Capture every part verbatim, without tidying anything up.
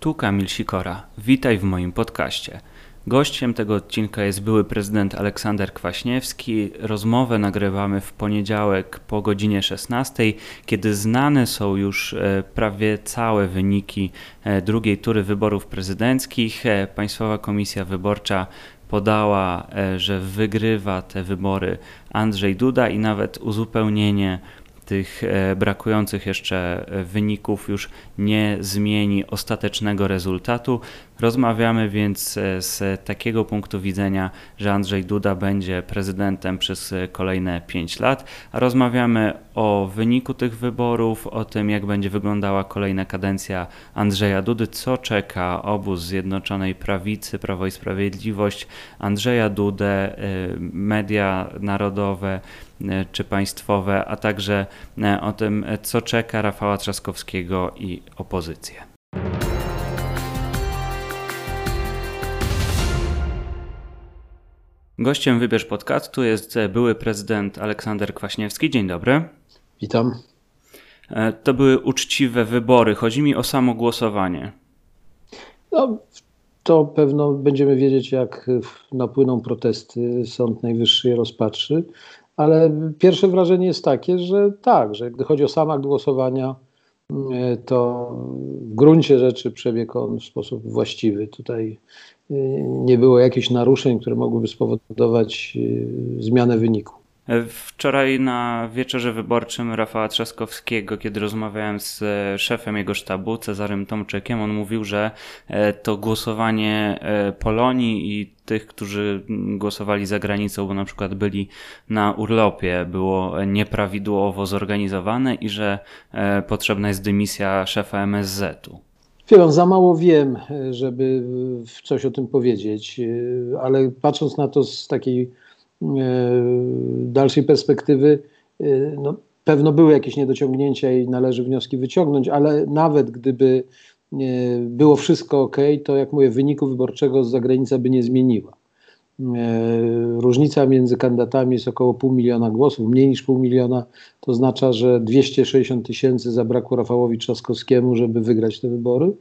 Tu Kamil Sikora. Witaj w moim podcaście. Gościem tego odcinka jest były prezydent Aleksander Kwaśniewski. Rozmowę nagrywamy w poniedziałek po godzinie szesnastej, kiedy znane są już prawie całe wyniki drugiej tury wyborów prezydenckich. Państwowa Komisja Wyborcza podała, że wygrywa te wybory Andrzej Duda i nawet uzupełnienie tych brakujących jeszcze wyników już nie zmieni ostatecznego rezultatu. Rozmawiamy więc z takiego punktu widzenia, że Andrzej Duda będzie prezydentem przez kolejne pięć lat, a rozmawiamy o wyniku tych wyborów, o tym, jak będzie wyglądała kolejna kadencja Andrzeja Dudy, co czeka obóz Zjednoczonej Prawicy, Prawo i Sprawiedliwość, Andrzeja Dudę, media narodowe czy państwowe, a także o tym, co czeka Rafała Trzaskowskiego i opozycję. Gościem Wybierz Podcastu jest były prezydent Aleksander Kwaśniewski. Dzień dobry. Witam. To były uczciwe wybory. Chodzi mi o samo głosowanie. No, to pewno będziemy wiedzieć, jak napłyną protesty. Sąd Najwyższy je rozpatrzy. Ale pierwsze wrażenie jest takie, że tak, że gdy chodzi o same głosowania, to w gruncie rzeczy przebiegł on w sposób właściwy. Tutaj nie było jakichś naruszeń, które mogłyby spowodować zmianę wyniku. Wczoraj na wieczorze wyborczym Rafała Trzaskowskiego, kiedy rozmawiałem z szefem jego sztabu, Cezarym Tomczykiem, on mówił, że to głosowanie Polonii i tych, którzy głosowali za granicą, bo na przykład byli na urlopie, było nieprawidłowo zorganizowane i że potrzebna jest dymisja szefa M S Z-u. Wiem, za mało wiem, żeby coś o tym powiedzieć, ale patrząc na to z takiej dalszej perspektywy, no, pewno były jakieś niedociągnięcia i należy wnioski wyciągnąć, ale nawet gdyby było wszystko ok, to jak mówię, wyniku wyborczego z zagranicy by nie zmieniła. Różnica między kandydatami jest około pół miliona głosów, mniej niż pół miliona, to oznacza, że dwieście sześćdziesiąt tysięcy zabrakło Rafałowi Trzaskowskiemu, żeby wygrać te wybory.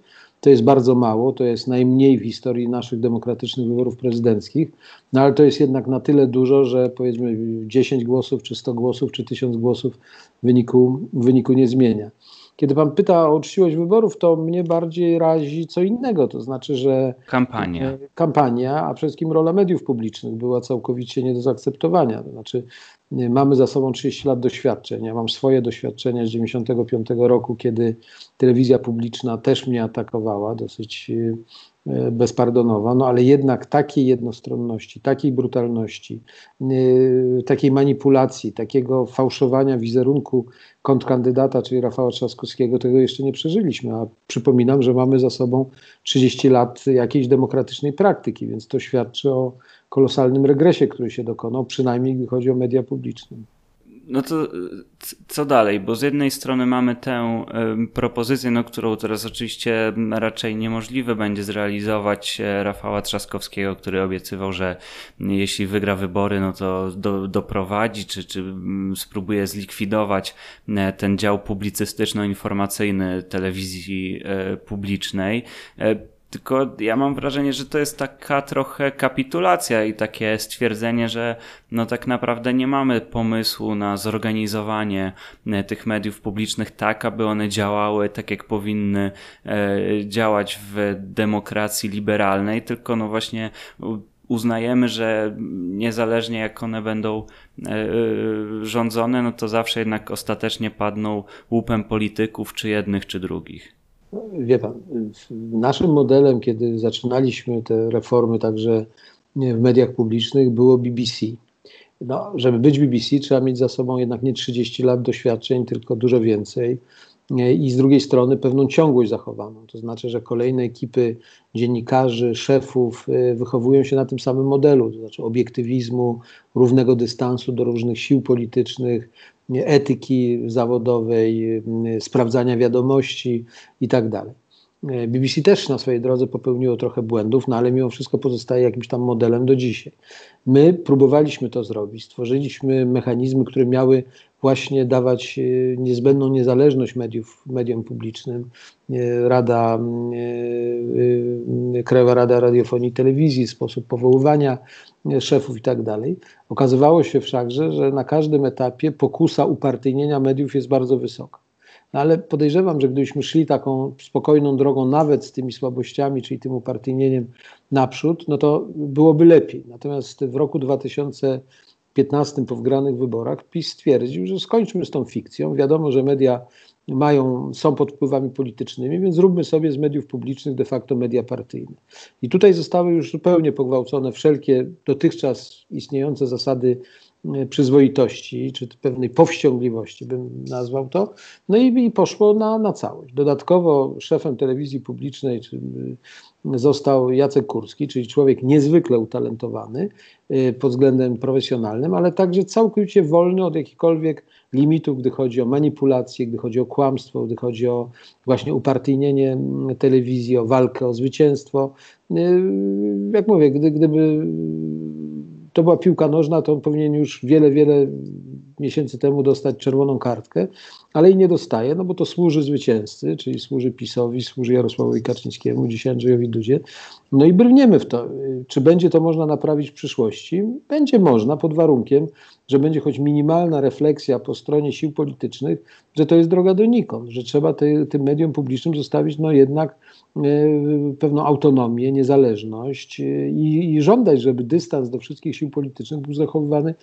To jest bardzo mało, to jest najmniej w historii naszych demokratycznych wyborów prezydenckich, no ale to jest jednak na tyle dużo, że powiedzmy dziesięć głosów, czy sto głosów, czy tysiąc głosów wyniku, wyniku nie zmienia. Kiedy pan pyta o uczciwość wyborów, to mnie bardziej razi co innego, to znaczy, że kampania, kampania a przede wszystkim rola mediów publicznych była całkowicie nie do zaakceptowania. To znaczy mamy za sobą trzydzieści lat doświadczeń. Ja mam swoje doświadczenia z dziewięćdziesiątego piątego roku, kiedy telewizja publiczna też mnie atakowała, dosyć bezpardonowa, no ale jednak takiej jednostronności, takiej brutalności, yy, takiej manipulacji, takiego fałszowania wizerunku kontrkandydata, czyli Rafała Trzaskowskiego, tego jeszcze nie przeżyliśmy, a przypominam, że mamy za sobą trzydzieści lat jakiejś demokratycznej praktyki, więc to świadczy o kolosalnym regresie, który się dokonał, przynajmniej gdy chodzi o media publiczne. No to co dalej? Bo z jednej strony mamy tę propozycję, no, którą teraz oczywiście raczej niemożliwe będzie zrealizować, Rafała Trzaskowskiego, który obiecywał, że jeśli wygra wybory, no to do, doprowadzi czy, czy spróbuje zlikwidować ten dział publicystyczno-informacyjny telewizji publicznej. Tylko ja mam wrażenie, że to jest taka trochę kapitulacja i takie stwierdzenie, że no tak naprawdę nie mamy pomysłu na zorganizowanie tych mediów publicznych tak, aby one działały tak, jak powinny działać w demokracji liberalnej, tylko no właśnie uznajemy, że niezależnie jak one będą rządzone, no to zawsze jednak ostatecznie padną łupem polityków, czy jednych, czy drugich. Wie pan, naszym modelem, kiedy zaczynaliśmy te reformy także w mediach publicznych, było B B C. No, żeby być B B C, trzeba mieć za sobą jednak nie trzydzieści lat doświadczeń, tylko dużo więcej. I z drugiej strony pewną ciągłość zachowaną. To znaczy, że kolejne ekipy dziennikarzy, szefów wychowują się na tym samym modelu. To znaczy obiektywizmu, równego dystansu do różnych sił politycznych, etyki zawodowej, sprawdzania wiadomości i tak dalej. B B C też na swojej drodze popełniło trochę błędów, no ale mimo wszystko pozostaje jakimś tam modelem do dzisiaj. My próbowaliśmy to zrobić, stworzyliśmy mechanizmy, które miały właśnie dawać niezbędną niezależność mediów, mediom publicznym. Rada, Krajowa Rada Radiofonii i Telewizji, sposób powoływania szefów i tak dalej. Okazywało się wszakże, że na każdym etapie pokusa upartyjnienia mediów jest bardzo wysoka. No ale podejrzewam, że gdybyśmy szli taką spokojną drogą, nawet z tymi słabościami, czyli tym upartyjnieniem naprzód, no to byłoby lepiej. Natomiast w roku dwa tysiące piętnastym po wgranych wyborach PiS stwierdził, że skończmy z tą fikcją. Wiadomo, że media mają, są pod wpływami politycznymi, więc zróbmy sobie z mediów publicznych de facto media partyjne. I tutaj zostały już zupełnie pogwałcone wszelkie dotychczas istniejące zasady przyzwoitości, czy pewnej powściągliwości bym nazwał to, no i, i poszło na, na całość. Dodatkowo szefem telewizji publicznej został Jacek Kurski, czyli człowiek niezwykle utalentowany pod względem profesjonalnym, ale także całkowicie wolny od jakichkolwiek limitów, gdy chodzi o manipulacje, gdy chodzi o kłamstwo, gdy chodzi o właśnie upartyjnienie telewizji, o walkę, o zwycięstwo. Jak mówię, gdy, gdyby to była piłka nożna, to on powinien już wiele, wiele miesięcy temu dostać czerwoną kartkę, ale i nie dostaje, no bo to służy zwycięzcy, czyli służy PiS-owi, służy Jarosławowi Kaczyńskiemu, dzisiaj Andrzejowi Dudzie. No i brniemy w to. Czy będzie to można naprawić w przyszłości? Będzie można, pod warunkiem, że będzie choć minimalna refleksja po stronie sił politycznych, że to jest droga donikąd, że trzeba te, tym mediom publicznym zostawić no jednak y, pewną autonomię, niezależność y, i żądać, żeby dystans do wszystkich sił politycznych był zachowywany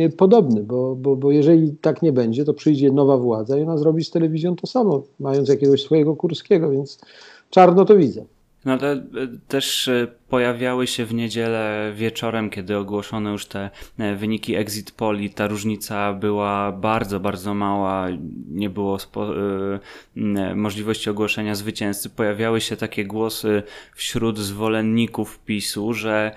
y, podobny, bo, bo, bo jeżeli tak nie będzie, to przyjdzie nowa władza i ona zrobi z telewizją to samo, mając jakiegoś swojego Kurskiego, więc czarno to widzę. No to też pojawiały się w niedzielę wieczorem, kiedy ogłoszono już te wyniki exit poli, ta różnica była bardzo, bardzo mała, nie było spo, y, możliwości ogłoszenia zwycięzcy. Pojawiały się takie głosy wśród zwolenników PiS-u, że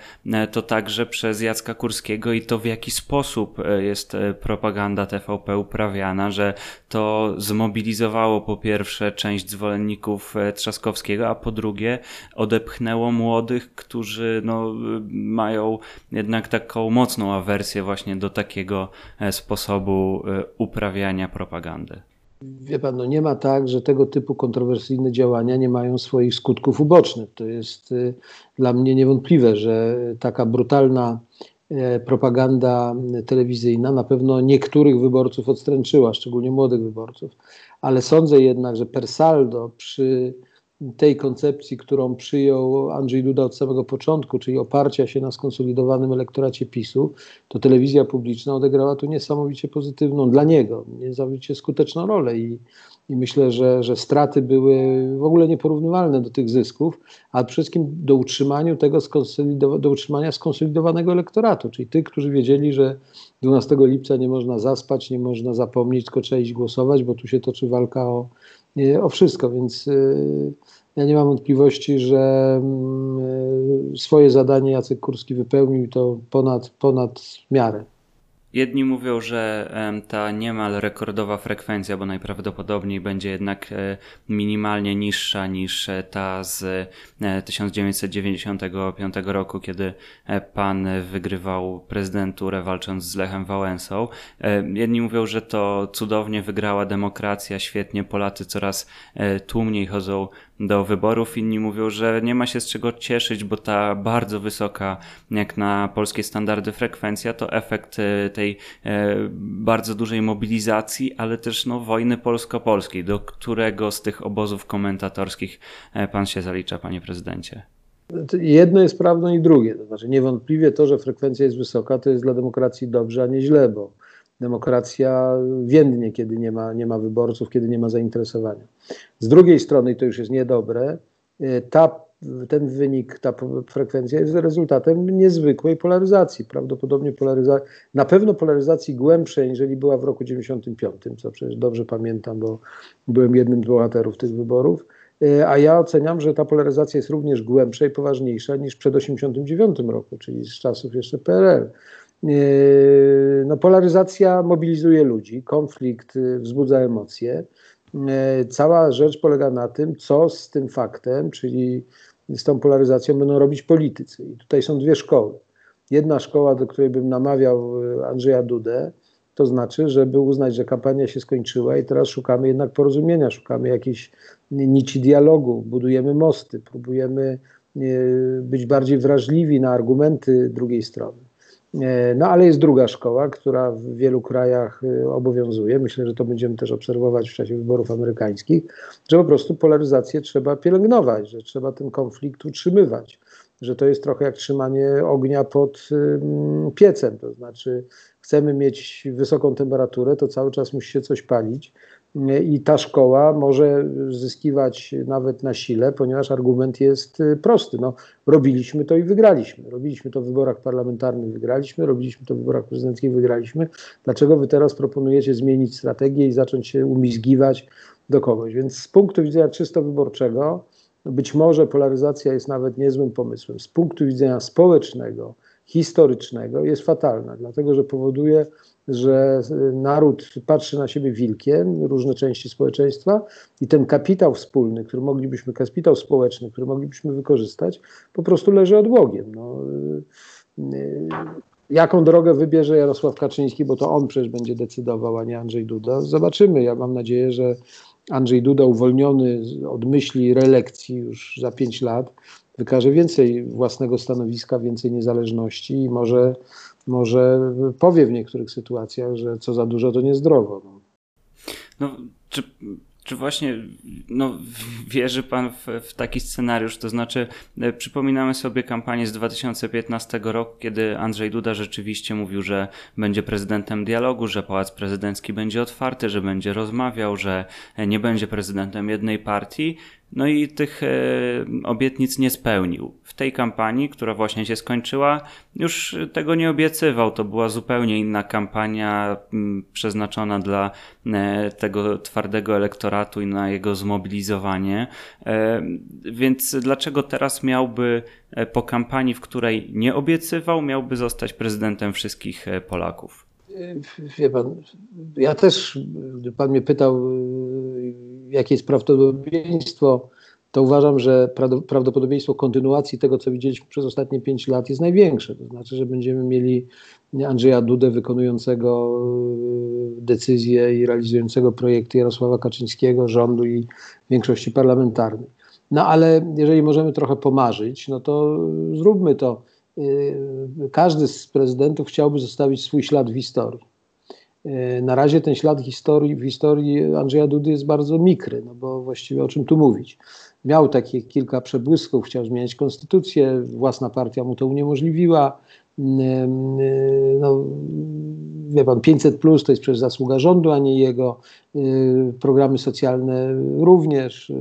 to także przez Jacka Kurskiego i to, w jaki sposób jest propaganda T V P uprawiana, że to zmobilizowało po pierwsze część zwolenników Trzaskowskiego, a po drugie odepchnęło młodych, którzy no, mają jednak taką mocną awersję właśnie do takiego sposobu uprawiania propagandy. Wie pan, no nie ma tak, że tego typu kontrowersyjne działania nie mają swoich skutków ubocznych. To jest dla mnie niewątpliwe, że taka brutalna propaganda telewizyjna na pewno niektórych wyborców odstręczyła, szczególnie młodych wyborców. Ale sądzę jednak, że per saldo przy tej koncepcji, którą przyjął Andrzej Duda od samego początku, czyli oparcia się na skonsolidowanym elektoracie PiS-u, to telewizja publiczna odegrała tu niesamowicie pozytywną dla niego, niesamowicie skuteczną rolę i, i myślę, że, że straty były w ogóle nieporównywalne do tych zysków, a przede wszystkim do utrzymania tego skonsolidowa- do utrzymania skonsolidowanego elektoratu, czyli tych, którzy wiedzieli, że dwunastego lipca nie można zaspać, nie można zapomnieć, tylko trzeba iść głosować, bo tu się toczy walka o o wszystko, więc y, ja nie mam wątpliwości, że y, swoje zadanie Jacek Kurski wypełnił to ponad, ponad miarę. Jedni mówią, że ta niemal rekordowa frekwencja, bo najprawdopodobniej będzie jednak minimalnie niższa niż ta z tysiąc dziewięćset dziewięćdziesiątego piątego roku, kiedy pan wygrywał prezydenturę walcząc z Lechem Wałęsą. Jedni mówią, że to cudownie wygrała demokracja, świetnie, Polacy coraz tłumniej chodzą do wyborów. Inni mówią, że nie ma się z czego cieszyć, bo ta bardzo wysoka, jak na polskie standardy, frekwencja to efekt tej bardzo dużej mobilizacji, ale też no, wojny polsko-polskiej. Do którego z tych obozów komentatorskich pan się zalicza, panie prezydencie? Jedno jest prawdą i drugie. To znaczy niewątpliwie to, że frekwencja jest wysoka, to jest dla demokracji dobrze, a nie źle, bo demokracja więdnie, kiedy nie ma, nie ma wyborców, kiedy nie ma zainteresowania. Z drugiej strony, i to już jest niedobre, ta, ten wynik, ta frekwencja jest rezultatem niezwykłej polaryzacji. Prawdopodobnie polaryzacji, na pewno polaryzacji głębszej, jeżeli była w roku dziewięćdziesiątym piątym, co przecież dobrze pamiętam, bo byłem jednym z bohaterów tych wyborów. A ja oceniam, że ta polaryzacja jest również głębsza i poważniejsza niż przed osiemdziesiątym dziewiątym roku, czyli z czasów jeszcze P R L. No, polaryzacja mobilizuje ludzi, konflikt wzbudza emocje, cała rzecz polega na tym, co z tym faktem, czyli z tą polaryzacją będą robić politycy. I tutaj są dwie szkoły. Jedna szkoła, do której bym namawiał Andrzeja Dudę, to znaczy, żeby uznać, że kampania się skończyła i teraz szukamy jednak porozumienia, szukamy jakiejś nici dialogu, budujemy mosty, próbujemy być bardziej wrażliwi na argumenty drugiej strony. No ale jest druga szkoła, która w wielu krajach obowiązuje. Myślę, że to będziemy też obserwować w czasie wyborów amerykańskich, że po prostu polaryzację trzeba pielęgnować, że trzeba ten konflikt utrzymywać, że to jest trochę jak trzymanie ognia pod piecem, to znaczy chcemy mieć wysoką temperaturę, to cały czas musi się coś palić i ta szkoła może zyskiwać nawet na sile, ponieważ argument jest prosty. No, robiliśmy to i wygraliśmy. Robiliśmy to w wyborach parlamentarnych, wygraliśmy, robiliśmy to w wyborach prezydenckich, wygraliśmy. Dlaczego wy teraz proponujecie zmienić strategię i zacząć się umizgiwać do kogoś? Więc z punktu widzenia czysto wyborczego być może polaryzacja jest nawet niezłym pomysłem. Z punktu widzenia społecznego, historycznego jest fatalna, dlatego że powoduje, że naród patrzy na siebie wilkiem, różne części społeczeństwa i ten kapitał wspólny, który moglibyśmy, kapitał społeczny, który moglibyśmy wykorzystać, po prostu leży odłogiem. No, jaką drogę wybierze Jarosław Kaczyński, bo to on przecież będzie decydował, a nie Andrzej Duda. Zobaczymy. Ja mam nadzieję, że Andrzej Duda uwolniony od myśli reelekcji już za pięć lat wykaże więcej własnego stanowiska, więcej niezależności i może, może powie w niektórych sytuacjach, że co za dużo, to niezdrowo. No, no czy, czy właśnie no, wierzy pan w, w taki scenariusz? To znaczy e, przypominamy sobie kampanię z dwa tysiące piętnastego roku, kiedy Andrzej Duda rzeczywiście mówił, że będzie prezydentem dialogu, że Pałac Prezydencki będzie otwarty, że będzie rozmawiał, że nie będzie prezydentem jednej partii. No i tych e, obietnic nie spełnił. W tej kampanii, która właśnie się skończyła, już tego nie obiecywał. To była zupełnie inna kampania m, przeznaczona dla e, tego twardego elektoratu i na jego zmobilizowanie. E, więc dlaczego teraz miałby e, po kampanii, w której nie obiecywał, miałby zostać prezydentem wszystkich e, Polaków? Wie pan, ja też, gdy pan mnie pytał, jakie jest prawdopodobieństwo, to uważam, że prawdopodobieństwo kontynuacji tego, co widzieliśmy przez ostatnie pięć lat, jest największe. To znaczy, że będziemy mieli Andrzeja Dudę wykonującego decyzje i realizującego projekty Jarosława Kaczyńskiego, rządu i większości parlamentarnej. No ale jeżeli możemy trochę pomarzyć, no to zróbmy to. Każdy z prezydentów chciałby zostawić swój ślad w historii. Na razie ten ślad historii, w historii Andrzeja Dudy jest bardzo mikry, no bo właściwie o czym tu mówić. Miał takie kilka przebłysków, chciał zmieniać konstytucję, własna partia mu to uniemożliwiła. No, wie pan, pięćset plus to jest przecież zasługa rządu, a nie jego. Programy socjalne również.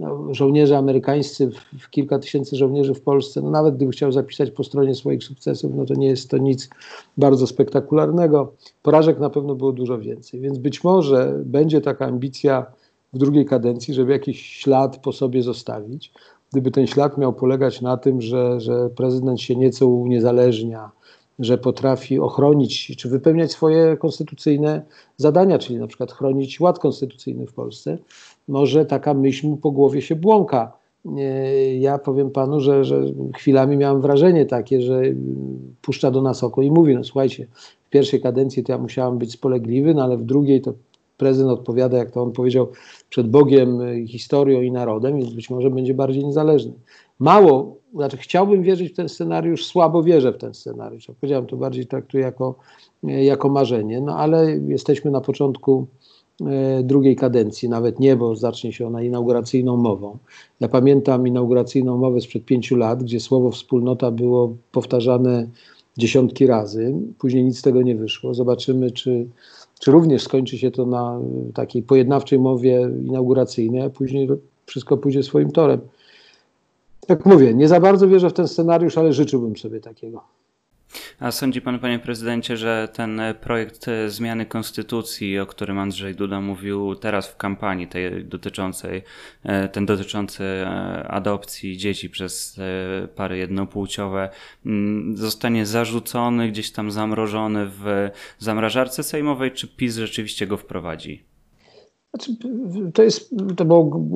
No, żołnierze amerykańscy, kilka tysięcy żołnierzy w Polsce, no nawet gdyby chciał zapisać po stronie swoich sukcesów, no to nie jest to nic bardzo spektakularnego. Porażek na pewno było dużo więcej, więc być może będzie taka ambicja w drugiej kadencji, żeby jakiś ślad po sobie zostawić. Gdyby ten ślad miał polegać na tym, że, że prezydent się nieco uniezależnia, że potrafi ochronić czy wypełniać swoje konstytucyjne zadania, czyli na przykład chronić ład konstytucyjny w Polsce, może taka myśl mu po głowie się błąka. Ja powiem panu, że, że chwilami miałem wrażenie takie, że puszcza do nas oko i mówi, no słuchajcie, w pierwszej kadencji to ja musiałem być spolegliwy, no ale w drugiej to prezydent odpowiada, jak to on powiedział, przed Bogiem, historią i narodem, więc być może będzie bardziej niezależny. Mało, znaczy chciałbym wierzyć w ten scenariusz, słabo wierzę w ten scenariusz. Jak powiedziałem, to bardziej traktuję jako, jako marzenie, no ale jesteśmy na początku drugiej kadencji, nawet nie, bo zacznie się ona inauguracyjną mową. Ja pamiętam inauguracyjną mowę sprzed pięciu lat, gdzie słowo wspólnota było powtarzane dziesiątki razy, później nic z tego nie wyszło. Zobaczymy, czy, czy również skończy się to na takiej pojednawczej mowie inauguracyjnej, a później wszystko pójdzie swoim torem. Tak mówię, nie za bardzo wierzę w ten scenariusz, ale życzyłbym sobie takiego. A sądzi pan, panie prezydencie, że ten projekt zmiany konstytucji, o którym Andrzej Duda mówił teraz w kampanii, tej dotyczącej, ten dotyczący adopcji dzieci przez pary jednopłciowe, zostanie zarzucony, gdzieś tam zamrożony w zamrażarce sejmowej, czy PiS rzeczywiście go wprowadzi? To, jest, to był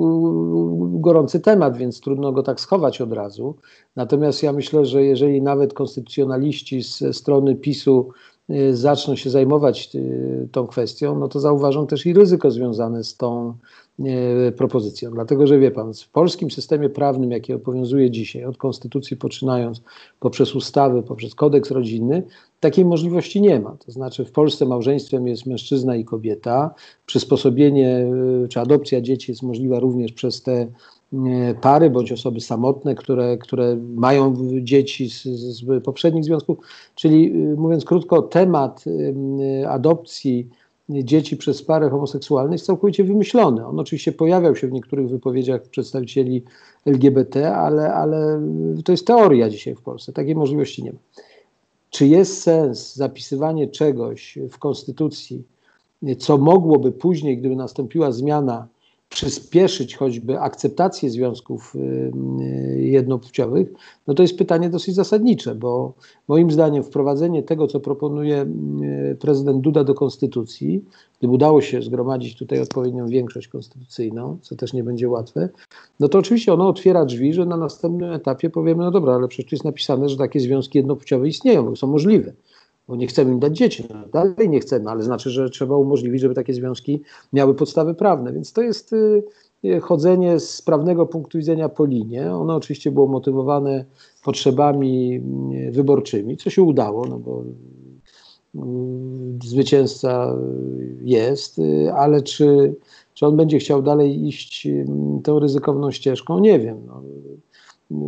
gorący temat, więc trudno go tak schować od razu. Natomiast ja myślę, że jeżeli nawet konstytucjonaliści ze strony PiSu zaczną się zajmować tą kwestią, no to zauważą też i ryzyko związane z tą propozycją. Dlatego, że wie pan, w polskim systemie prawnym, jaki obowiązuje dzisiaj, od konstytucji poczynając, poprzez ustawy, poprzez kodeks rodzinny, takiej możliwości nie ma. To znaczy w Polsce małżeństwem jest mężczyzna i kobieta, przysposobienie czy adopcja dzieci jest możliwa również przez te pary bądź osoby samotne, które, które mają dzieci z, z poprzednich związków. Czyli mówiąc krótko, temat adopcji dzieci przez parę homoseksualnych jest całkowicie wymyślony. On oczywiście pojawiał się w niektórych wypowiedziach przedstawicieli L G B T, ale, ale to jest teoria dzisiaj w Polsce. Takiej możliwości nie ma. Czy jest sens zapisywanie czegoś w konstytucji, co mogłoby później, gdyby nastąpiła zmiana, przyspieszyć choćby akceptację związków jednopłciowych, no to jest pytanie dosyć zasadnicze, bo moim zdaniem wprowadzenie tego, co proponuje prezydent Duda do konstytucji, gdyby udało się zgromadzić tutaj odpowiednią większość konstytucyjną, co też nie będzie łatwe, no to oczywiście ono otwiera drzwi, że na następnym etapie powiemy, no dobra, ale przecież jest napisane, że takie związki jednopłciowe istnieją, bo są możliwe. Bo nie chcemy im dać dzieci, no dalej nie chcemy, ale znaczy, że trzeba umożliwić, żeby takie związki miały podstawy prawne. Więc to jest y, chodzenie z prawnego punktu widzenia po linie. Ono oczywiście było motywowane potrzebami y, wyborczymi, co się udało, no bo y, zwycięzca jest, y, ale czy, czy on będzie chciał dalej iść y, tą ryzykowną ścieżką? Nie wiem. No.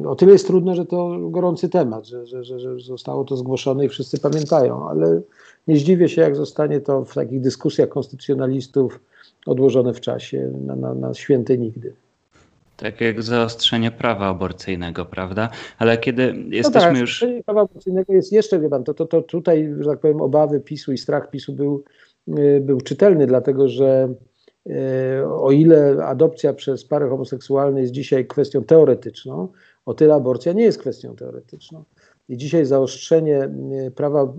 O tyle jest trudne, że to gorący temat, że, że, że, że zostało to zgłoszone i wszyscy pamiętają, ale nie zdziwię się, jak zostanie to w takich dyskusjach konstytucjonalistów odłożone w czasie, na, na, na święty nigdy. Tak jak zaostrzenie prawa aborcyjnego, prawda? Ale kiedy jesteśmy no tak, już... prawa aborcyjnego jest jeszcze, wie pan, to, to, to tutaj, że tak powiem, obawy PiSu i strach PiSu był, był czytelny, dlatego że o ile adopcja przez parę homoseksualne jest dzisiaj kwestią teoretyczną, o tyle aborcja nie jest kwestią teoretyczną. I dzisiaj zaostrzenie prawa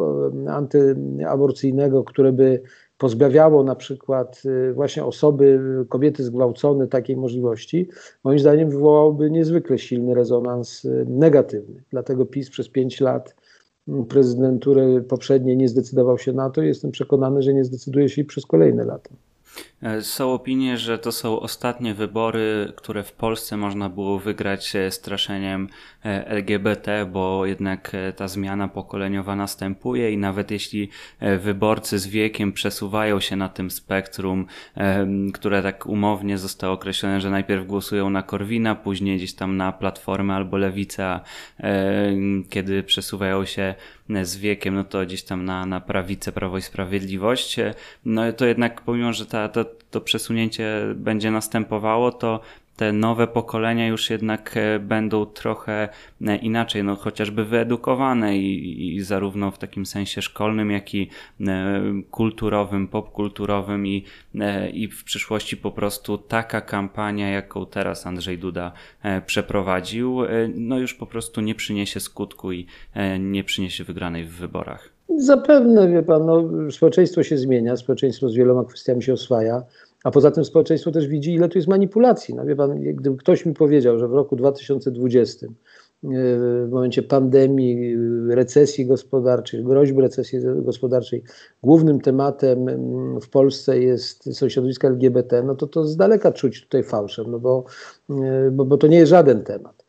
antyaborcyjnego, które by pozbawiało na przykład właśnie osoby, kobiety zgwałcone takiej możliwości, moim zdaniem wywołałoby niezwykle silny rezonans negatywny. Dlatego PiS przez pięć lat prezydentury poprzedniej nie zdecydował się na to i jestem przekonany, że nie zdecyduje się i przez kolejne lata. Są opinie, że to są ostatnie wybory, które w Polsce można było wygrać straszeniem L G B T, bo jednak ta zmiana pokoleniowa następuje i nawet jeśli wyborcy z wiekiem przesuwają się na tym spektrum, które tak umownie zostało określone, że najpierw głosują na Korwina, później gdzieś tam na Platformę albo Lewicę, kiedy przesuwają się z wiekiem, no to gdzieś tam na, na prawicę, Prawo i Sprawiedliwość, no to jednak pomimo, że ta, to, to przesunięcie będzie następowało, to te nowe pokolenia już jednak będą trochę inaczej, no chociażby wyedukowane i, i zarówno w takim sensie szkolnym, jak i kulturowym, popkulturowym i, i w przyszłości po prostu taka kampania, jaką teraz Andrzej Duda przeprowadził, no już po prostu nie przyniesie skutku i nie przyniesie wygranej w wyborach. Zapewne, wie pan, no, społeczeństwo się zmienia, społeczeństwo z wieloma kwestiami się oswaja. A poza tym społeczeństwo też widzi, ile tu jest manipulacji. No wie pan, gdyby ktoś mi powiedział, że w roku dwa tysiące dwudziestym, w momencie pandemii, recesji gospodarczej, groźby recesji gospodarczej, głównym tematem w Polsce jest, są środowiska L G B T, no to to z daleka czuć tutaj fałszem, no bo, bo, bo to nie jest żaden temat.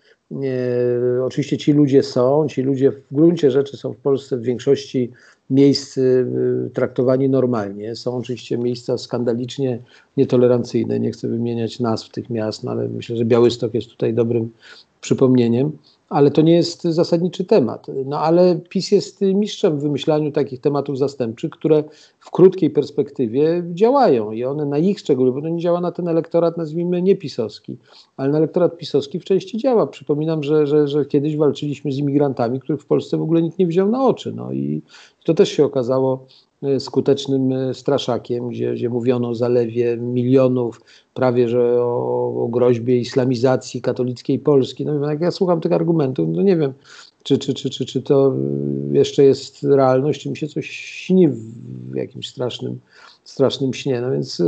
Oczywiście ci ludzie są, ci ludzie w gruncie rzeczy są w Polsce w większości miejsc traktowani normalnie. Są oczywiście miejsca skandalicznie nietolerancyjne. Nie chcę wymieniać nazw tych miast, no ale myślę, że Białystok jest tutaj dobrym przypomnieniem. Ale to nie jest zasadniczy temat. No ale PiS jest mistrzem w wymyślaniu takich tematów zastępczych, które w krótkiej perspektywie działają i one na ich szczegóły, bo to nie działa na ten elektorat, nazwijmy, nie pisowski, ale na elektorat pisowski w części działa. Przypominam, że, że, że kiedyś walczyliśmy z imigrantami, których w Polsce w ogóle nikt nie wziął na oczy. No i to też się okazało skutecznym straszakiem, gdzie, gdzie mówiono o zalewie milionów, prawie że o, o groźbie islamizacji katolickiej Polski. No, jak ja słucham tych argumentów, no nie wiem, czy, czy, czy, czy, czy to jeszcze jest realność, czy mi się coś śni w jakimś strasznym, strasznym śnie. No więc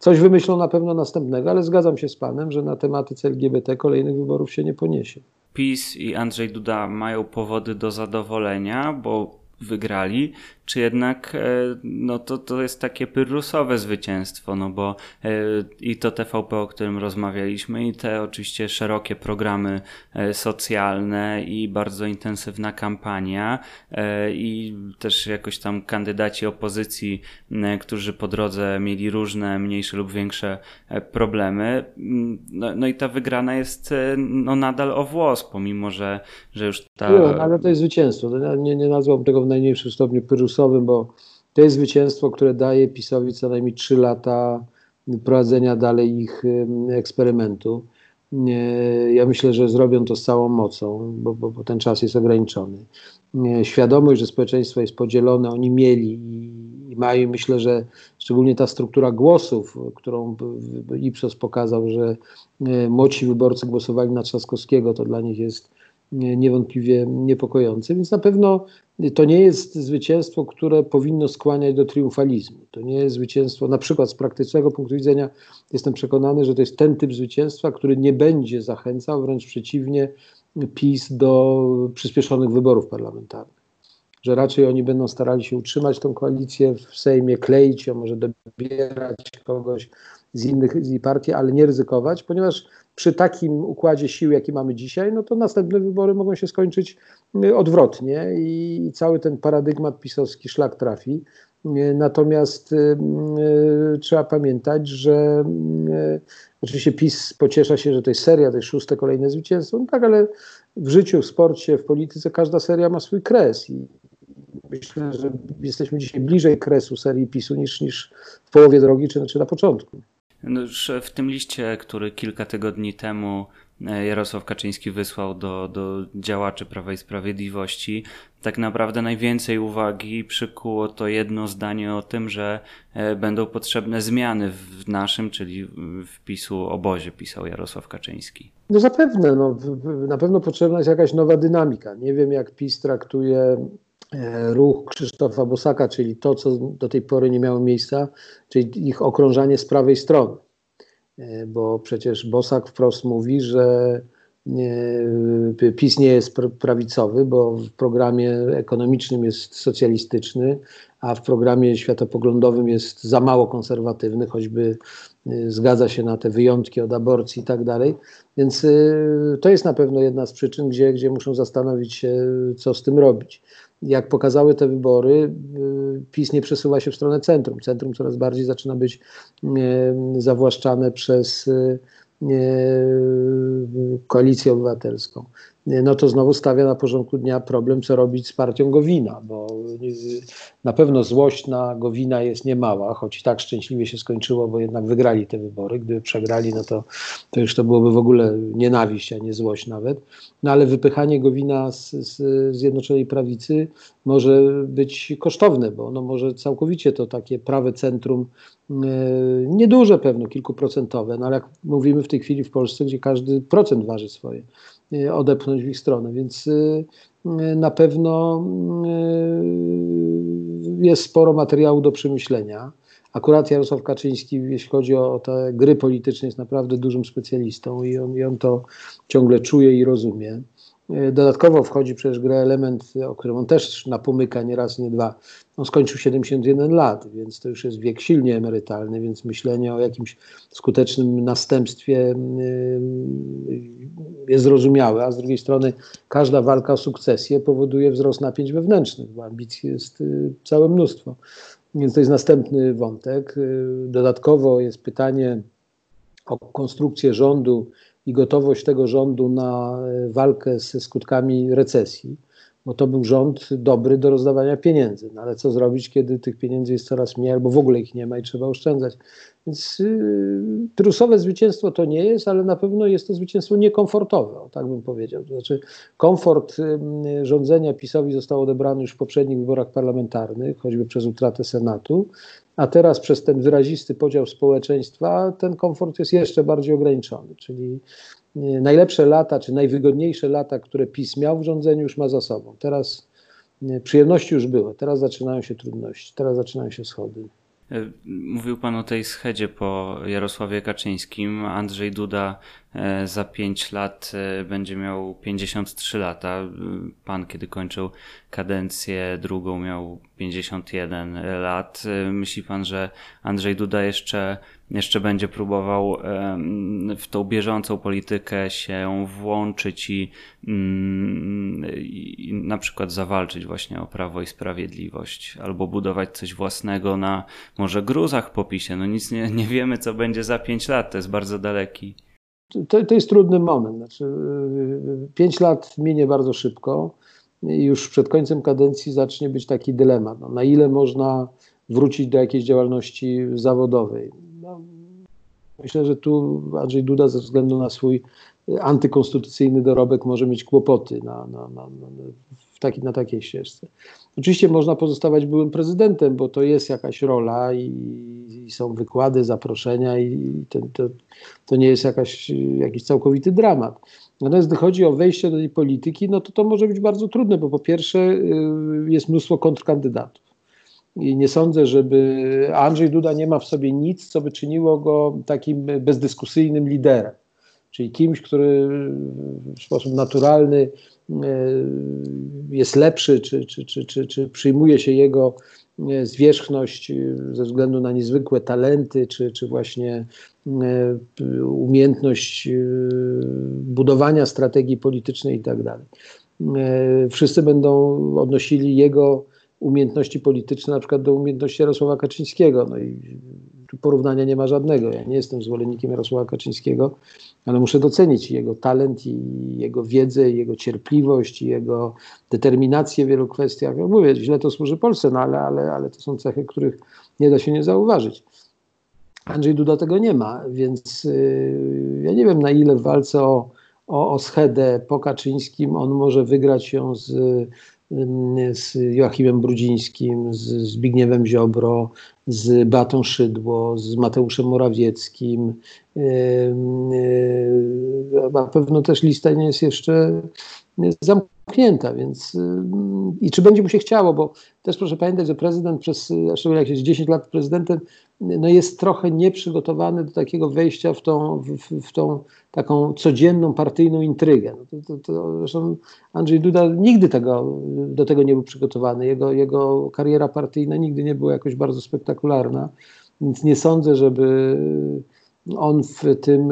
Coś wymyślą na pewno następnego, ale zgadzam się z panem, że na tematyce L G B T kolejnych wyborów się nie poniesie. PiS i Andrzej Duda mają powody do zadowolenia, bo wygrali, czy jednak no to, to jest takie pyrrusowe zwycięstwo, no bo i to T V P, o którym rozmawialiśmy, i te oczywiście szerokie programy socjalne i bardzo intensywna kampania i też jakoś tam kandydaci opozycji, którzy po drodze mieli różne mniejsze lub większe problemy, no, no i ta wygrana jest no nadal o włos, pomimo, że, że już ta... No, ale to jest zwycięstwo, nie, nie nazwałbym tego w najmniejszym stopniu pyrrusowym, bo to jest zwycięstwo, które daje PiS-owi co najmniej trzy lata prowadzenia dalej ich eksperymentu. Ja myślę, że zrobią to z całą mocą, bo, bo, bo ten czas jest ograniczony. Świadomość, że społeczeństwo jest podzielone, oni mieli i, i mają. Myślę, że szczególnie ta struktura głosów, którą Ipsos pokazał, że młodsi wyborcy głosowali na Trzaskowskiego, to dla nich jest niewątpliwie niepokojące, więc na pewno to nie jest zwycięstwo, które powinno skłaniać do triumfalizmu. To nie jest zwycięstwo, na przykład z praktycznego punktu widzenia jestem przekonany, że to jest ten typ zwycięstwa, który nie będzie zachęcał, wręcz przeciwnie, PiS do przyspieszonych wyborów parlamentarnych. Że raczej oni będą starali się utrzymać tą koalicję w Sejmie, kleić ją, może dobierać kogoś z innych z partii, ale nie ryzykować, ponieważ przy takim układzie sił, jaki mamy dzisiaj, no to następne wybory mogą się skończyć odwrotnie i cały ten paradygmat pisowski szlak trafi. Natomiast yy, trzeba pamiętać, że yy, oczywiście PiS pociesza się, że to jest seria, to jest szóste kolejne zwycięstwo, no tak, ale w życiu, w sporcie, w polityce każda seria ma swój kres i myślę, że jesteśmy dzisiaj bliżej kresu serii PiSu niż, niż w połowie drogi czy, czy na początku. No już w tym liście, który kilka tygodni temu Jarosław Kaczyński wysłał do, do działaczy Prawa i Sprawiedliwości, tak naprawdę najwięcej uwagi przykuło to jedno zdanie o tym, że będą potrzebne zmiany w naszym, czyli w PiS-u obozie, pisał Jarosław Kaczyński. No zapewne, no, na pewno potrzebna jest jakaś nowa dynamika. Nie wiem, jak PiS traktuje ruch Krzysztofa Bosaka, czyli to, co do tej pory nie miało miejsca, czyli ich okrążanie z prawej strony. Bo przecież Bosak wprost mówi, że PiS nie jest prawicowy, bo w programie ekonomicznym jest socjalistyczny, a w programie światopoglądowym jest za mało konserwatywny, choćby zgadza się na te wyjątki od aborcji i tak dalej. Więc to jest na pewno jedna z przyczyn, gdzie, gdzie muszą zastanowić się, co z tym robić. Jak pokazały te wybory, PiS nie przesuwa się w stronę centrum. Centrum coraz bardziej zaczyna być zawłaszczane przez Koalicję Obywatelską. No to znowu stawia na porządku dnia problem, co robić z partią Gowina, bo na pewno złość na Gowina jest niemała, choć tak szczęśliwie się skończyło, bo jednak wygrali te wybory. Gdyby przegrali, no to, to już to byłoby w ogóle nienawiść, a nie złość nawet. No ale wypychanie Gowina z, z Zjednoczonej Prawicy może być kosztowne, bo ono może całkowicie to takie prawe centrum, yy, nieduże pewno, kilkuprocentowe, no ale jak mówimy w tej chwili w Polsce, gdzie każdy procent waży swoje, yy, odepchnąć w ich stronę, więc yy, na pewno yy, jest sporo materiału do przemyślenia. Akurat Jarosław Kaczyński, jeśli chodzi o te gry polityczne, jest naprawdę dużym specjalistą i on, i on to ciągle czuje i rozumie. Dodatkowo wchodzi przecież w grę element, o którym on też napomyka nie raz, nie dwa. On skończył siedemdziesiąt jeden lat, więc to już jest wiek silnie emerytalny, więc myślenie o jakimś skutecznym następstwie jest zrozumiałe, a z drugiej strony każda walka o sukcesję powoduje wzrost napięć wewnętrznych, bo ambicji jest całe mnóstwo. Więc to jest następny wątek. Dodatkowo jest pytanie o konstrukcję rządu i gotowość tego rządu na walkę ze skutkami recesji, bo to był rząd dobry do rozdawania pieniędzy, no ale co zrobić, kiedy tych pieniędzy jest coraz mniej albo w ogóle ich nie ma i trzeba oszczędzać. Więc yy, trusowe zwycięstwo to nie jest, ale na pewno jest to zwycięstwo niekomfortowe, o tak bym powiedział. To znaczy komfort yy, rządzenia PiS-owi został odebrany już w poprzednich wyborach parlamentarnych, choćby przez utratę Senatu, a teraz przez ten wyrazisty podział społeczeństwa ten komfort jest jeszcze bardziej ograniczony, czyli yy, najlepsze lata, czy najwygodniejsze lata, które PiS miał w rządzeniu, już ma za sobą. Teraz yy, przyjemności już były, teraz zaczynają się trudności, teraz zaczynają się schody. Mówił pan o tej schedzie po Jarosławie Kaczyńskim. Andrzej Duda za pięć lat będzie miał pięćdziesiąt trzy lata. Pan, kiedy kończył kadencję drugą, miał pięćdziesiąt jeden lat. Myśli pan, że Andrzej Duda jeszcze, jeszcze będzie próbował w tą bieżącą politykę się włączyć i, i na przykład zawalczyć właśnie o Prawo i Sprawiedliwość albo budować coś własnego na może gruzach po PiSie? No nic nie, nie wiemy, co będzie za pięć lat. To jest bardzo daleki. To, to jest trudny moment. Znaczy, pięć lat minie bardzo szybko i już przed końcem kadencji zacznie być taki dylemat. No, na ile można wrócić do jakiejś działalności zawodowej? No, myślę, że tu Andrzej Duda ze względu na swój antykonstytucyjny dorobek może mieć kłopoty na, na, na, na, w taki, na takiej ścieżce. Oczywiście można pozostawać byłym prezydentem, bo to jest jakaś rola i, i są wykłady, zaproszenia i ten, to, to nie jest jakaś, jakiś całkowity dramat. Natomiast gdy chodzi o wejście do tej polityki, no to to może być bardzo trudne, bo po pierwsze jest mnóstwo kontrkandydatów. I nie sądzę, żeby Andrzej Duda nie ma w sobie nic, co by czyniło go takim bezdyskusyjnym liderem. Czyli kimś, który w sposób naturalny jest lepszy, czy, czy, czy, czy, czy przyjmuje się jego zwierzchność ze względu na niezwykłe talenty, czy, czy właśnie umiejętność budowania strategii politycznej i tak dalej. Wszyscy będą odnosili jego umiejętności polityczne na przykład do umiejętności Jarosława Kaczyńskiego. No i tu porównania nie ma żadnego. Ja nie jestem zwolennikiem Jarosława Kaczyńskiego, ale muszę docenić jego talent i jego wiedzę, i jego cierpliwość, i jego determinację w wielu kwestiach. Ja mówię, źle to służy Polsce, no ale, ale, ale to są cechy, których nie da się nie zauważyć. Andrzej Duda tego nie ma, więc yy, ja nie wiem, na ile w walce o, o, o schedę po Kaczyńskim on może wygrać ją z z Joachimem Brudzińskim, z Zbigniewem Ziobro, z Beatą Szydło, z Mateuszem Morawieckim. Na pewno też lista nie jest jeszcze zamknięta, więc i czy będzie mu się chciało, bo też proszę pamiętać, że prezydent przez, szczególnie jak jest dziesięć lat prezydentem, no jest trochę nieprzygotowany do takiego wejścia w tą, w, w tą taką codzienną partyjną intrygę. No to, to, to, zresztą Andrzej Duda nigdy tego, do tego nie był przygotowany. Jego, jego kariera partyjna nigdy nie była jakoś bardzo spektakularna, więc nie sądzę, żeby on w tym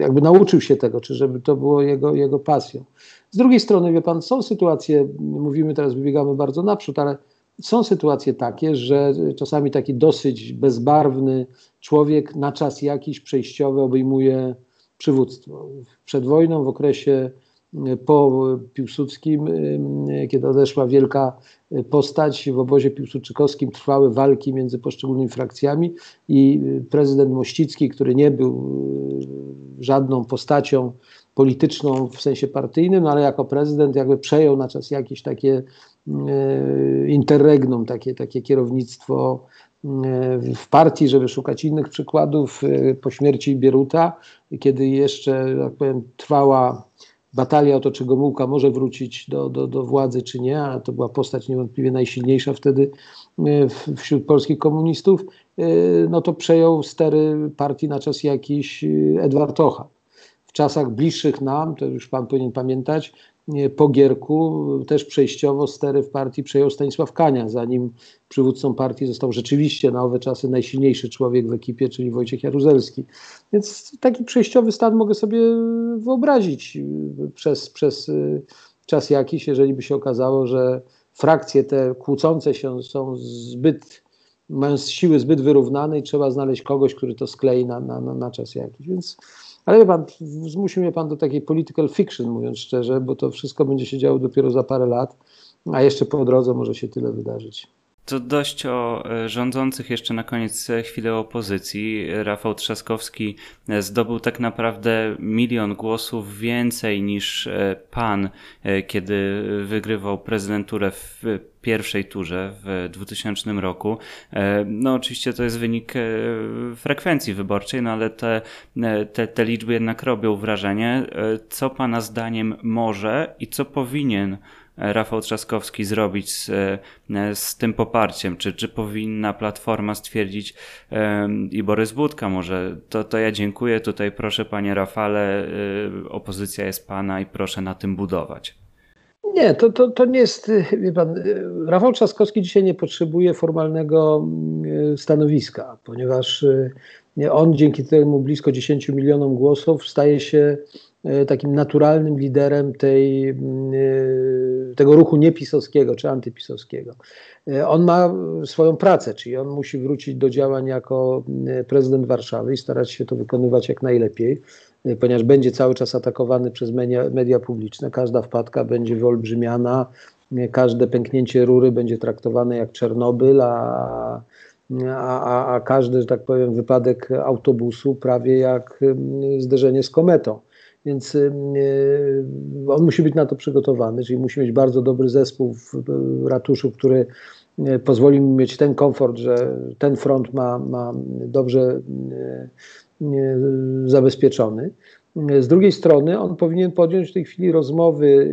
jakby nauczył się tego, czy żeby to było jego, jego pasją. Z drugiej strony, wie pan, są sytuacje, mówimy teraz, wybiegamy bardzo naprzód, ale są sytuacje takie, że czasami taki dosyć bezbarwny człowiek na czas jakiś przejściowy obejmuje przywództwo. Przed wojną, w okresie po Piłsudskim, kiedy odeszła wielka postać, w obozie piłsudczykowskim trwały walki między poszczególnymi frakcjami i prezydent Mościcki, który nie był żadną postacią polityczną w sensie partyjnym, ale jako prezydent jakby przejął na czas jakieś takie interregnum, takie, takie kierownictwo w partii, żeby szukać innych przykładów. Po śmierci Bieruta, kiedy jeszcze, jak powiem, trwała batalia o to, czy Gomułka może wrócić do, do, do władzy, czy nie, a to była postać niewątpliwie najsilniejsza wtedy wśród polskich komunistów, no to przejął stery partii na czas jakiś Edward Ochab. W czasach bliższych nam, to już pan powinien pamiętać, po Gierku też przejściowo stery w partii przejął Stanisław Kania, zanim przywódcą partii został rzeczywiście na owe czasy najsilniejszy człowiek w ekipie, czyli Wojciech Jaruzelski. Więc taki przejściowy stan mogę sobie wyobrazić przez, przez czas jakiś, jeżeli by się okazało, że frakcje te kłócące się są zbyt, mają siły zbyt wyrównane i trzeba znaleźć kogoś, który to sklei na, na, na czas jakiś. Więc ale wie pan, zmusił mnie pan do takiej political fiction, mówiąc szczerze, bo to wszystko będzie się działo dopiero za parę lat, a jeszcze po drodze może się tyle wydarzyć. To dość o rządzących, jeszcze na koniec chwilę opozycji. Rafał Trzaskowski zdobył tak naprawdę milion głosów więcej niż pan, kiedy wygrywał prezydenturę w pierwszej turze w dwutysięcznym roku. No oczywiście to jest wynik frekwencji wyborczej, no ale te, te, te liczby jednak robią wrażenie. Co pana zdaniem może i co powinien Rafał Trzaskowski zrobić z, z tym poparciem? Czy, czy powinna Platforma stwierdzić i Borys Budka może, to, to ja dziękuję, tutaj proszę panie Rafale, opozycja jest pana i proszę na tym budować. Nie, to, to, to nie jest, wie pan, Rafał Trzaskowski dzisiaj nie potrzebuje formalnego stanowiska, ponieważ on dzięki temu blisko dziesięciu milionom głosów staje się takim naturalnym liderem tej, tego ruchu niepisowskiego czy antypisowskiego. On ma swoją pracę, czyli on musi wrócić do działań jako prezydent Warszawy i starać się to wykonywać jak najlepiej, ponieważ będzie cały czas atakowany przez media, media publiczne, każda wpadka będzie wyolbrzymiana, każde pęknięcie rury będzie traktowane jak Czernobyl, a A, a, a każdy, że tak powiem, wypadek autobusu prawie jak zderzenie z kometą. Więc yy, on musi być na to przygotowany, czyli musi mieć bardzo dobry zespół w, w ratuszu, który pozwoli mu mieć ten komfort, że ten front ma, ma dobrze yy, yy, zabezpieczony. Z drugiej strony on powinien podjąć w tej chwili rozmowy,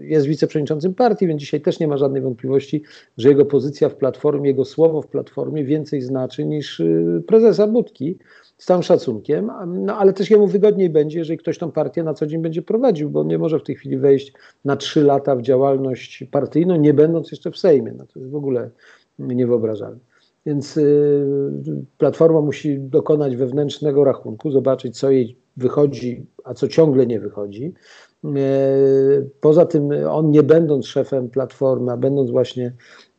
jest wiceprzewodniczącym partii, więc dzisiaj też nie ma żadnej wątpliwości, że jego pozycja w Platformie, jego słowo w Platformie więcej znaczy niż prezesa Budki, z całym szacunkiem, no, ale też jemu wygodniej będzie, jeżeli ktoś tą partię na co dzień będzie prowadził, bo on nie może w tej chwili wejść na trzy lata w działalność partyjną, nie będąc jeszcze w Sejmie, no, to jest w ogóle niewyobrażalne. Więc y, Platforma musi dokonać wewnętrznego rachunku, zobaczyć co jej wychodzi, a co ciągle nie wychodzi. E, poza tym on, nie będąc szefem Platformy, a będąc właśnie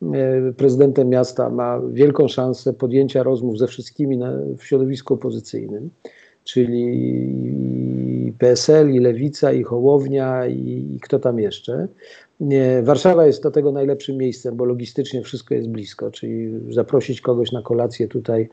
e, prezydentem miasta, ma wielką szansę podjęcia rozmów ze wszystkimi na, w środowisku opozycyjnym, czyli i P S L, i Lewica, i Hołownia, i, i kto tam jeszcze. Nie, Warszawa jest do tego najlepszym miejscem, bo logistycznie wszystko jest blisko, czyli zaprosić kogoś na kolację tutaj,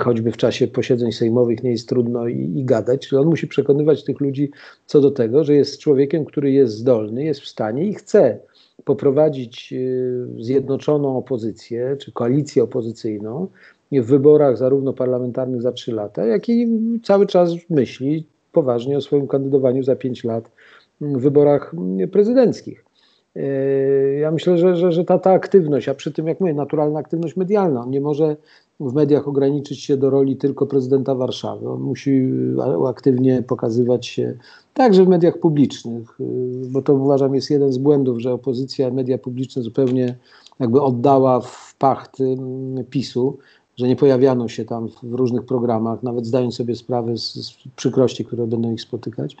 choćby w czasie posiedzeń sejmowych, nie jest trudno i, i gadać. Czyli on musi przekonywać tych ludzi co do tego, że jest człowiekiem, który jest zdolny, jest w stanie i chce poprowadzić y, zjednoczoną opozycję, czy koalicję opozycyjną w wyborach zarówno parlamentarnych za trzy lata, jak i cały czas myśli poważnie o swoim kandydowaniu za pięć lat w wyborach prezydenckich. Ja myślę, że, że, że ta, ta aktywność, a przy tym, jak mówię, naturalna aktywność medialna, on nie może w mediach ograniczyć się do roli tylko prezydenta Warszawy. On musi aktywnie pokazywać się także w mediach publicznych, bo to uważam jest jeden z błędów, że opozycja, media publiczne zupełnie jakby oddała w pacht PiSu, że nie pojawiano się tam w różnych programach, nawet zdając sobie sprawę z, z przykrości, które będą ich spotykać.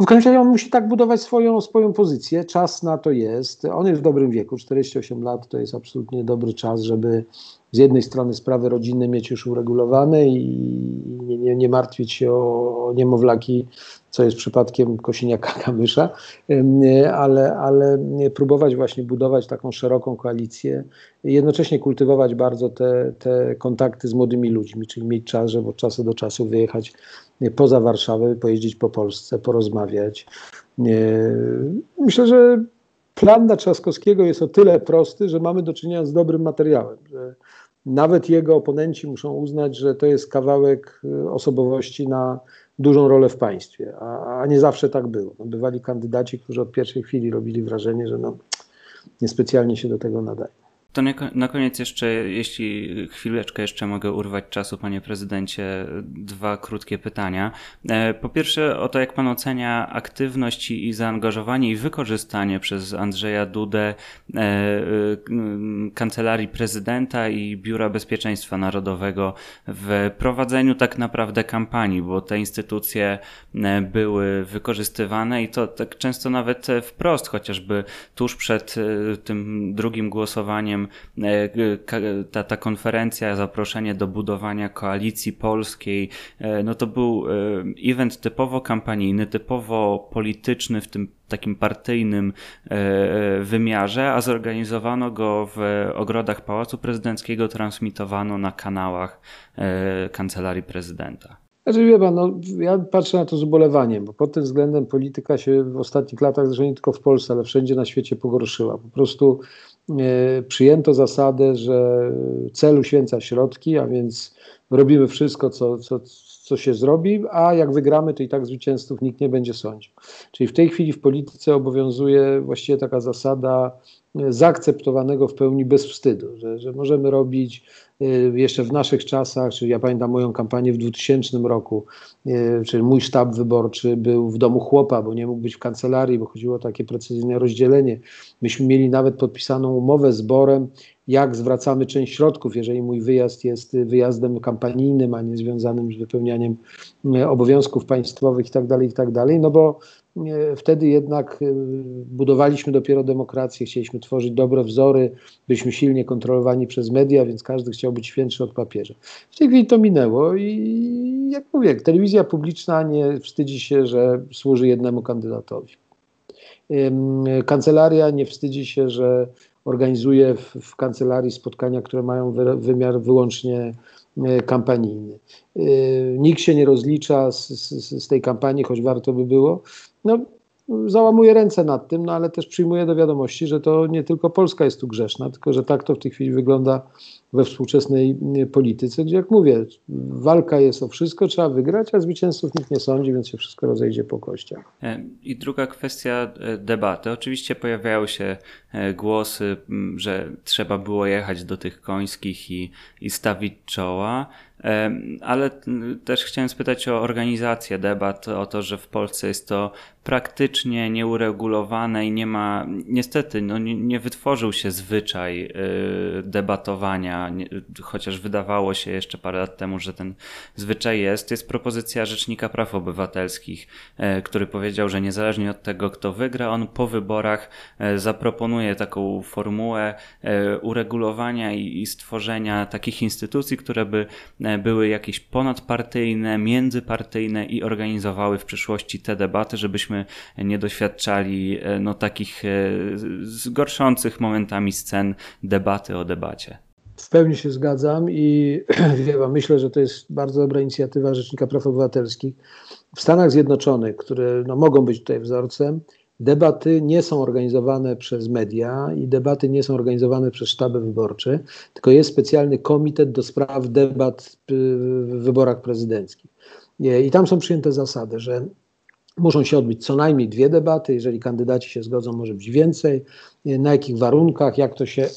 W końcu on musi tak budować swoją, swoją pozycję, czas na to jest, on jest w dobrym wieku, czterdzieści osiem lat to jest absolutnie dobry czas, żeby z jednej strony sprawy rodzinne mieć już uregulowane i nie, nie, nie martwić się o, o niemowlaki, co jest przypadkiem Kosiniaka-Kamysza, ale, ale próbować właśnie budować taką szeroką koalicję i jednocześnie kultywować bardzo te, te kontakty z młodymi ludźmi, czyli mieć czas, żeby od czasu do czasu wyjechać poza Warszawę, pojeździć po Polsce, porozmawiać. Myślę, że plan dla Trzaskowskiego jest o tyle prosty, że mamy do czynienia z dobrym materiałem. Że nawet jego oponenci muszą uznać, że to jest kawałek osobowości na dużą rolę w państwie, a, a nie zawsze tak było. No, bywali kandydaci, którzy od pierwszej chwili robili wrażenie, że no, niespecjalnie się do tego nadaje. To na koniec jeszcze, jeśli chwileczkę jeszcze mogę urwać czasu, panie prezydencie, dwa krótkie pytania. Po pierwsze o to, jak pan ocenia aktywność i zaangażowanie i wykorzystanie przez Andrzeja Dudę Kancelarii Prezydenta i Biura Bezpieczeństwa Narodowego w prowadzeniu tak naprawdę kampanii, bo te instytucje były wykorzystywane i to tak często nawet wprost, chociażby tuż przed tym drugim głosowaniem Ta, ta konferencja, zaproszenie do budowania koalicji polskiej, no to był event typowo kampanijny, typowo polityczny w tym takim partyjnym wymiarze, a zorganizowano go w ogrodach Pałacu Prezydenckiego, transmitowano na kanałach Kancelarii Prezydenta. Znaczy, wie pan, no, ja patrzę na to z ubolewaniem, bo pod tym względem polityka się w ostatnich latach, zresztą nie tylko w Polsce, ale wszędzie na świecie pogorszyła. Po prostu e, przyjęto zasadę, że cel uświęca środki, a więc robimy wszystko, co, co, co się zrobi, a jak wygramy, to i tak zwycięzców nikt nie będzie sądził. Czyli w tej chwili w polityce obowiązuje właściwie taka zasada zaakceptowanego w pełni bez wstydu, że, że możemy robić y, jeszcze w naszych czasach, czyli ja pamiętam moją kampanię w dwutysięcznym roku, y, czyli mój sztab wyborczy był w domu chłopa, bo nie mógł być w kancelarii, bo chodziło o takie precyzyjne rozdzielenie. Myśmy mieli nawet podpisaną umowę z Borem, jak zwracamy część środków, jeżeli mój wyjazd jest wyjazdem kampanijnym, a nie związanym z wypełnianiem y, obowiązków państwowych i tak dalej, i tak dalej, no bo wtedy jednak budowaliśmy dopiero demokrację, chcieliśmy tworzyć dobre wzory, byliśmy silnie kontrolowani przez media, więc każdy chciał być świętszy od papieża. W tej chwili to minęło i jak mówię, telewizja publiczna nie wstydzi się, że służy jednemu kandydatowi. Kancelaria nie wstydzi się, że organizuje w, w kancelarii spotkania, które mają wy, wymiar wyłącznie kampanijny. Yy, nikt się nie rozlicza z, z, z tej kampanii, choć warto by było. No, załamuję ręce nad tym, no ale też przyjmuję do wiadomości, że to nie tylko Polska jest tu grzeszna, tylko że tak to w tej chwili wygląda we współczesnej polityce, gdzie jak mówię, walka jest o wszystko, trzeba wygrać, a zwycięzców nikt nie sądzi, więc się wszystko rozejdzie po kościach. I druga kwestia debaty. Oczywiście pojawiały się głosy, że trzeba było jechać do tych końskich i, i stawić czoła, ale też chciałem spytać o organizację debat, o to, że w Polsce jest to praktycznie nieuregulowane i nie ma, niestety no, nie wytworzył się zwyczaj debatowania, chociaż wydawało się jeszcze parę lat temu, że ten zwyczaj jest. Jest propozycja Rzecznika Praw Obywatelskich, który powiedział, że niezależnie od tego, kto wygra, on po wyborach zaproponuje taką formułę uregulowania i stworzenia takich instytucji, które by były jakieś ponadpartyjne, międzypartyjne i organizowały w przyszłości te debaty, żebyśmy nie doświadczali no, takich gorszących momentami scen debaty o debacie. W pełni się zgadzam i chyba myślę, że to jest bardzo dobra inicjatywa Rzecznika Praw Obywatelskich. W Stanach Zjednoczonych, które no, mogą być tutaj wzorcem, debaty nie są organizowane przez media i debaty nie są organizowane przez sztaby wyborcze, tylko jest specjalny komitet do spraw debat w wyborach prezydenckich. I tam są przyjęte zasady, że muszą się odbyć co najmniej dwie debaty, jeżeli kandydaci się zgodzą, może być więcej, na jakich warunkach, jak to się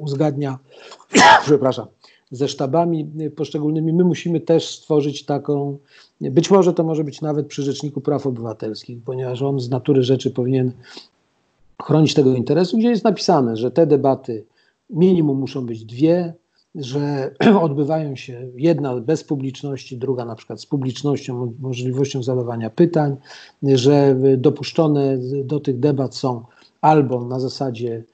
uzgadnia, przepraszam, ze sztabami poszczególnymi. My musimy też stworzyć taką, być może to może być nawet przy Rzeczniku Praw Obywatelskich, ponieważ on z natury rzeczy powinien chronić tego interesu, gdzie jest napisane, że te debaty minimum muszą być dwie, że odbywają się jedna bez publiczności, druga na przykład z publicznością, możliwością zadawania pytań, że dopuszczone do tych debat są albo na zasadzie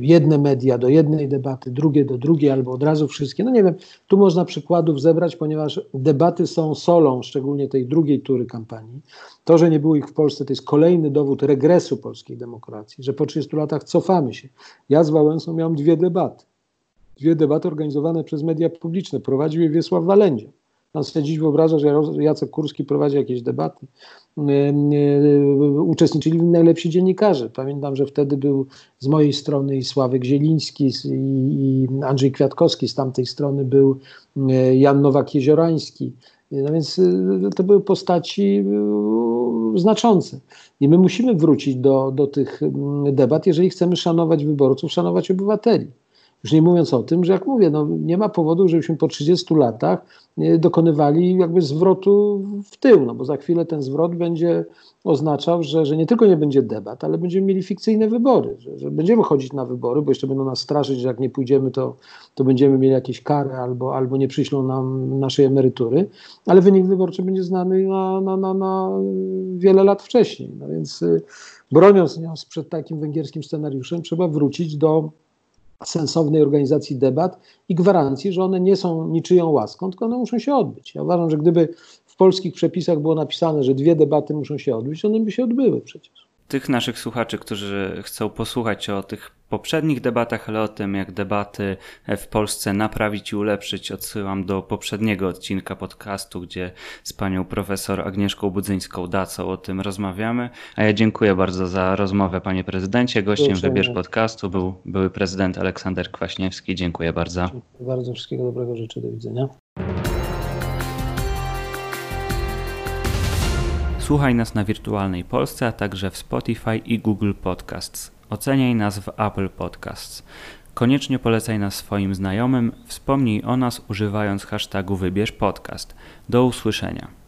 jedne media do jednej debaty, drugie do drugiej, albo od razu wszystkie. No nie wiem, tu można przykładów zebrać, ponieważ debaty są solą, szczególnie tej drugiej tury kampanii. To, że nie było ich w Polsce, to jest kolejny dowód regresu polskiej demokracji, że po trzydziestu latach cofamy się. Ja z Wałęsą miałem dwie debaty. Dwie debaty organizowane przez media publiczne. Prowadził je Wiesław Walędzia. Pan sobie dziś wyobraża, że Jacek Kurski prowadzi jakieś debaty. Uczestniczyli w nich najlepsi dziennikarze. Pamiętam, że wtedy był z mojej strony i Sławek Zieliński i Andrzej Kwiatkowski, z tamtej strony był Jan Nowak-Jeziorański. No więc to były postaci znaczące. I my musimy wrócić do, do tych debat, jeżeli chcemy szanować wyborców, szanować obywateli. Już nie mówiąc o tym, że jak mówię, no nie ma powodu, żebyśmy po trzydziestu latach dokonywali jakby zwrotu w tył, no bo za chwilę ten zwrot będzie oznaczał, że, że nie tylko nie będzie debat, ale będziemy mieli fikcyjne wybory, że, że będziemy chodzić na wybory, bo jeszcze będą nas straszyć, że jak nie pójdziemy, to, to będziemy mieli jakieś kary albo, albo nie przyślą nam naszej emerytury, ale wynik wyborczy będzie znany na, na, na, na wiele lat wcześniej. No więc broniąc nas przed takim węgierskim scenariuszem, trzeba wrócić do sensownej organizacji debat i gwarancji, że one nie są niczyją łaską, tylko one muszą się odbyć. Ja uważam, że gdyby w polskich przepisach było napisane, że dwie debaty muszą się odbyć, one by się odbyły przecież. Tych naszych słuchaczy, którzy chcą posłuchać o tych poprzednich debatach, ale o tym, jak debaty w Polsce naprawić i ulepszyć, odsyłam do poprzedniego odcinka podcastu, gdzie z panią profesor Agnieszką Budzyńską-Dacą o tym rozmawiamy. A ja dziękuję bardzo za rozmowę, panie prezydencie. Gościem Wybierz Podcastu był były prezydent Aleksander Kwaśniewski. Dziękuję bardzo. Dziękuję bardzo. Wszystkiego dobrego życzę. Do widzenia. Słuchaj nas na Wirtualnej Polsce, a także w Spotify i Google Podcasts. Oceniaj nas w Apple Podcasts. Koniecznie polecaj nas swoim znajomym, wspomnij o nas używając hasztagu Wybierz Podcast. Do usłyszenia.